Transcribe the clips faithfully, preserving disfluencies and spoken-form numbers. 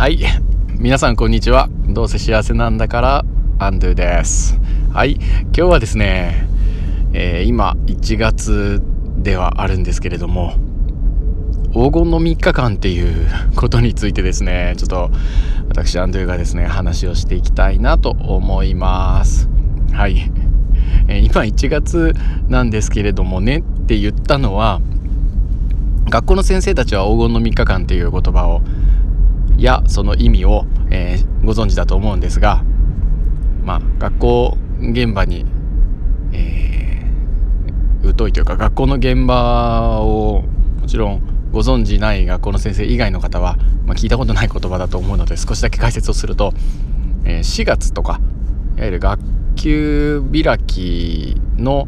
はい、皆さんこんにちは。どうせ幸せなんだからアンドゥです。はい、今日はですね、えー、今いちがつではあるんですけれども、黄金のみっかかんっていうことについてですね、ちょっと私アンドゥがですね話をしていきたいなと思います。はい、えー、今いちがつなんですけれどもねって言ったのは、学校の先生たちは黄金のみっかかんっていう言葉をやその意味を、えー、ご存知だと思うんですが、まあ学校現場に、えー、疎いというか、学校の現場をもちろんご存知ない学校の先生以外の方は、まあ、聞いたことない言葉だと思うので少しだけ解説をすると、えー、しがつとかいわゆる学級開きの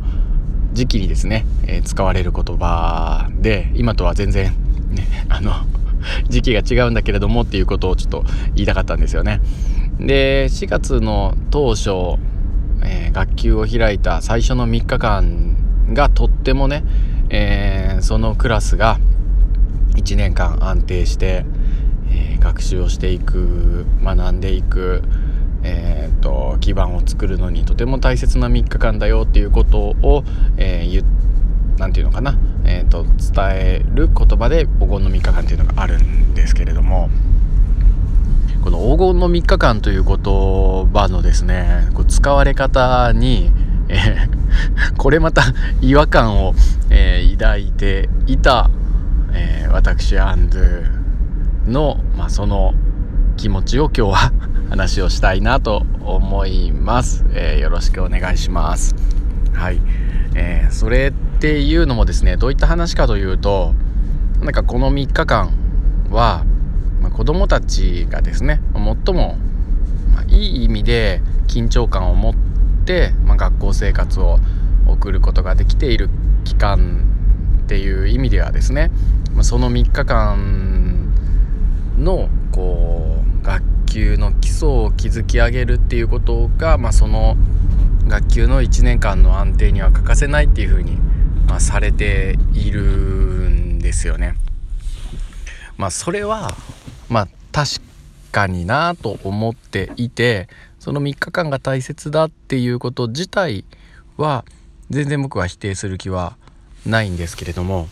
時期にですね、えー、使われる言葉で、今とは全然ね、あの時期が違うんだけれどもっていうことをちょっと言いたかったんですよね。で、しがつの当初、えー、学級を開いた最初のみっかかんがとってもね、えー、そのクラスがいちねんかん安定して、えー、学習をしていく、学んでいく、えー、と基盤を作るのにとても大切なみっかかんだよっていうことを、えー、なんていうのかな、えー、と伝える言葉で黄金のみっかかんっていうのがあるんですけれども、この黄金のみっかかんという言葉のですね、こう使われ方に、えー、これまた違和感を、えー、抱いていた、えー、私アンドゥの、まあ、その気持ちを今日は話をしたいなと思います、えー、よろしくお願いします。はい、えー、それっていうのもですね、どういった話かというと、なんかこのみっかかんは、まあ、子どもたちがですね最も、まあ、いい意味で緊張感を持って、まあ、学校生活を送ることができている期間っていう意味ではですね、まあ、そのみっかかんのこう学級の基礎を築き上げるっていうことが、まあ、その学級のいちねんかんの安定には欠かせないっていうふうに、まあ、されているんですよね。まあ、それは、まあ、確かになと思っていて、そのみっかかんが大切だっていうこと自体は全然僕は否定する気はないんですけれども、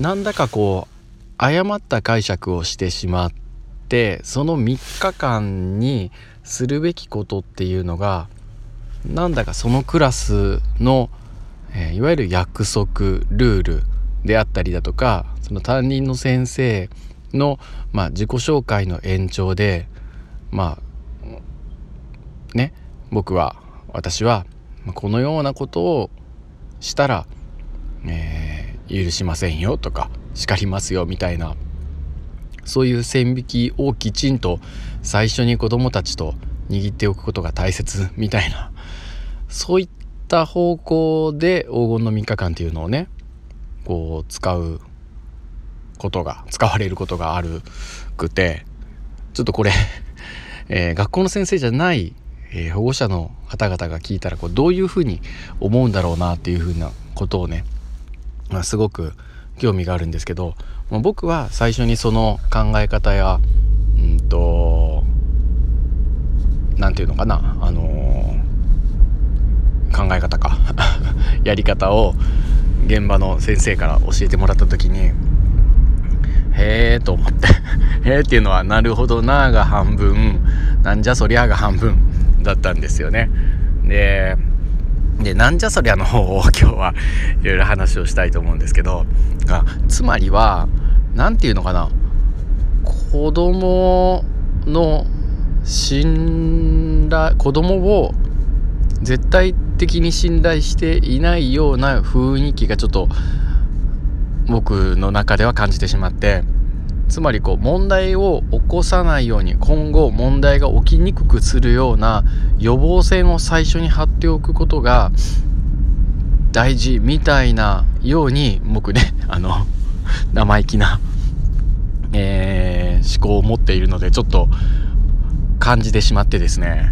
なんだかこう誤った解釈をしてしまって、そのみっかかんにするべきことっていうのが、なんだかそのクラスの、えー、いわゆる約束ルールであったりだとか、その担任の先生の、まあ、自己紹介の延長で、まあね、僕は私はこのようなことをしたら、えー、許しませんよとか叱りますよみたいな、そういう線引きをきちんと最初に子どもたちと握っておくことが大切みたいな、そういった方向で黄金のみっかかんっていうのをね、こう使うことが使われることがあるくて、ちょっとこれ、えー、学校の先生じゃない、えー、保護者の方々が聞いたらこうどういうふうに思うんだろうなっていうふうなことをね、まあ、すごく興味があるんですけど、まあ、僕は最初にその考え方や、うんとなんていうのかな、あのー、考え方かやり方を現場の先生から教えてもらった時に、へーと思ってへーっていうのはなるほどなーが半分、なんじゃそりゃが半分だったんですよね。ででなんじゃそりゃの方を今日はいろいろ話をしたいと思うんですけど、がつまりはなんていうのかな、子供の信頼、子供を絶対的に信頼していないような雰囲気がちょっと僕の中では感じてしまって、つまりこう問題を起こさないように、今後問題が起きにくくするような予防線を最初に張っておくことが大事みたいなように、僕ね、あの生意気な、えー、思考を持っているのでちょっと感じてしまってですね、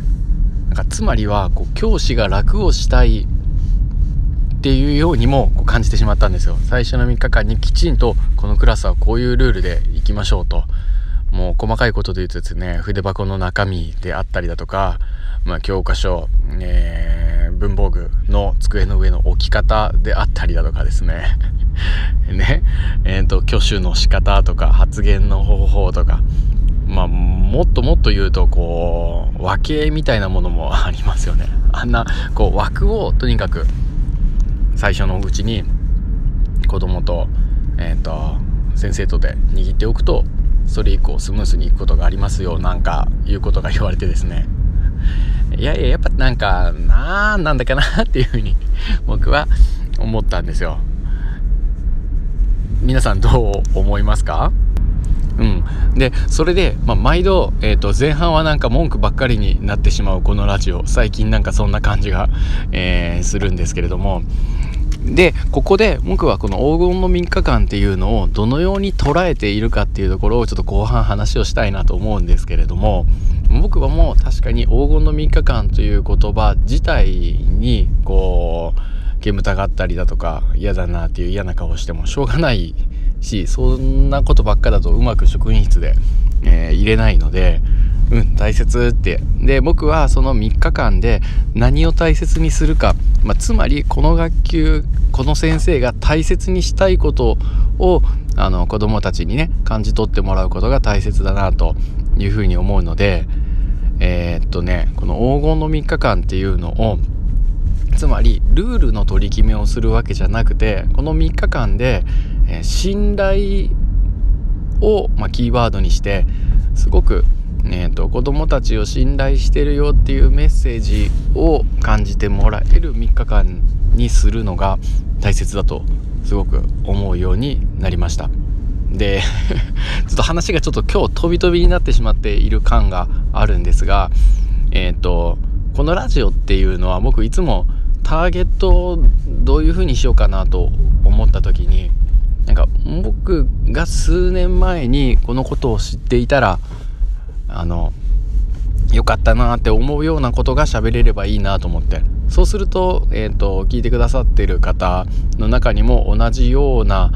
なんかつまりはこう教師が楽をしたいっていうようにも感じてしまったんですよ。最初のみっかかんにきちんとこのクラスはこういうルールでいきましょうと、もう細かいことで言うとですね、筆箱の中身であったりだとか、まあ、教科書、えー、文房具の机の上の置き方であったりだとかですねね、えーと、挙手の仕方とか発言の方法とか、まあ、もっともっと言うとこう和系みたいなものもありますよね。あんなこう枠をとにかく最初のうちに子供と、えーと、先生とで握っておくと、それ以降スムースにいくことがありますよなんかいうことが言われてですね、いやいややっぱなんかなーなんだかなっていうふうに僕は思ったんですよ。皆さんどう思いますか？うん、でそれで、まあ、毎度、えーと、前半はなんか文句ばっかりになってしまうこのラジオ、最近なんかそんな感じが、えー、するんですけれども、でここで僕はこの黄金のみっかかんっていうのをどのように捉えているかっていうところをちょっと後半話をしたいなと思うんですけれども、僕はもう確かに黄金のみっかかんという言葉自体にこう煙たがったりだとか嫌だなっていう嫌な顔してもしょうがないし、そんなことばっかだとうまく職員室で、えー、入れないので、うん、大切って。で僕はそのみっかかんで何を大切にするか、まあ、つまりこの学級この先生が大切にしたいことをあの子どもたちにね感じ取ってもらうことが大切だなというふうに思うので、えー、っとねこの黄金のみっかかんっていうのを、つまりルールの取り決めをするわけじゃなくて、このみっかかんで、えー、信頼を、まあ、キーワードにしてすごくえーと、子どもたちを信頼してるよっていうメッセージを感じてもらえるみっかかんにするのが大切だとすごく思うようになりました。でちょっと話がちょっと今日飛び飛びになってしまっている感があるんですが、えーと、このラジオっていうのは僕いつもターゲットをどういうふうにしようかなと思った時に、なんか僕が数年前にこのことを知っていたらあの良かったなって思うようなことが喋れればいいなと思って、そうすると、えーと、聞いてくださってる方の中にも同じような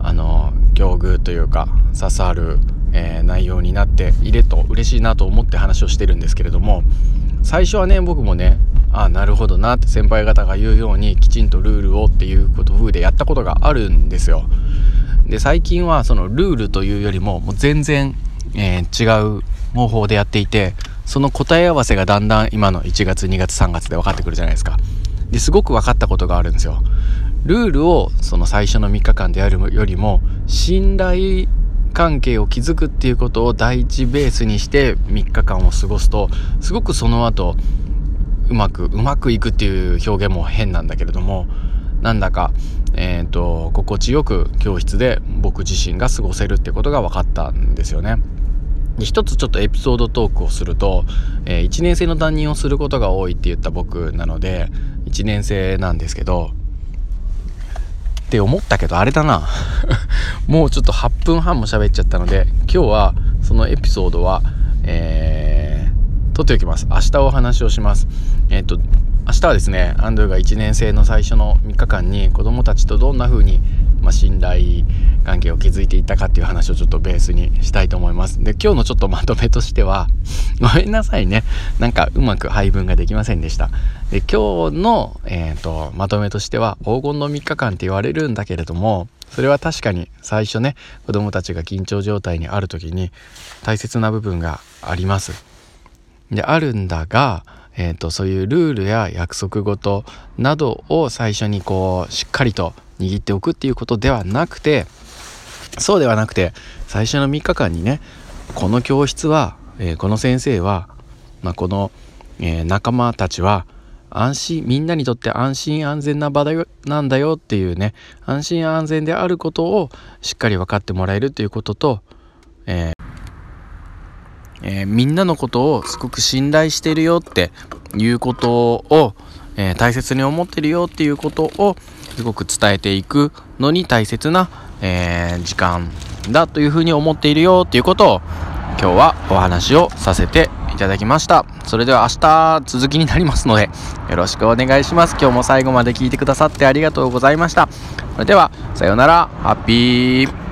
あの境遇というか刺さる、えー、内容になっていれと嬉しいなと思って話をしてるんですけれども、最初はね僕もねあなるほどなって先輩方が言うようにきちんとルールをっていうこと風でやったことがあるんですよ。で最近はそのルールというよりももう全然えー、違う方法でやっていて、その答え合わせがだんだん今のいちがつにがつさんがつで分かってくるじゃないですか。ですごく分かったことがあるんですよ。ルールをその最初のみっかかんでやるよりも信頼関係を築くっていうことを第一ベースにしてみっかかんを過ごすと、すごくその後うまくうまくいくっていう表現も変なんだけれども、なんだか、えーと、心地よく教室で僕自身が過ごせるってことが分かったんですよね。で一つちょっとエピソードトークをすると、えー、いちねん生の担任をすることが多いって言った僕なのでいちねん生なんですけどって思ったけどあれだなもうちょっとはっぷんはんも喋っちゃったので、今日はそのエピソードは、えー、取っておきます。明日お話をします。えっと明日はですね、アンドゥがいちねん生の最初のみっかかんに子どもたちとどんな風に、まあ、信頼関係を築いていったかっていう話をちょっとベースにしたいと思います。で、今日のちょっとまとめとしてはごめんなさいね、なんかうまく配分ができませんでした。で、今日の、えーと、まとめとしては黄金のみっかかんって言われるんだけれども、それは確かに最初ね、子どもたちが緊張状態にある時に大切な部分があります。で、あるんだがえーと、そういうルールや約束事などを最初にこうしっかりと握っておくっていうことではなくて、そうではなくて最初のみっかかんにね、この教室は、えー、この先生は、まあ、この、えー、仲間たちは安心、みんなにとって安心安全な場だよなんだよっていうね、安心安全であることをしっかり分かってもらえるということと、えーえー、みんなのことをすごく信頼してるよっていうことを、えー、大切に思ってるよっていうことをすごく伝えていくのに大切な、えー、時間だというふうに思っているよっていうことを今日はお話をさせていただきました。それでは明日続きになりますのでよろしくお願いします。今日も最後まで聞いてくださってありがとうございました。それではさようなら。ハッピー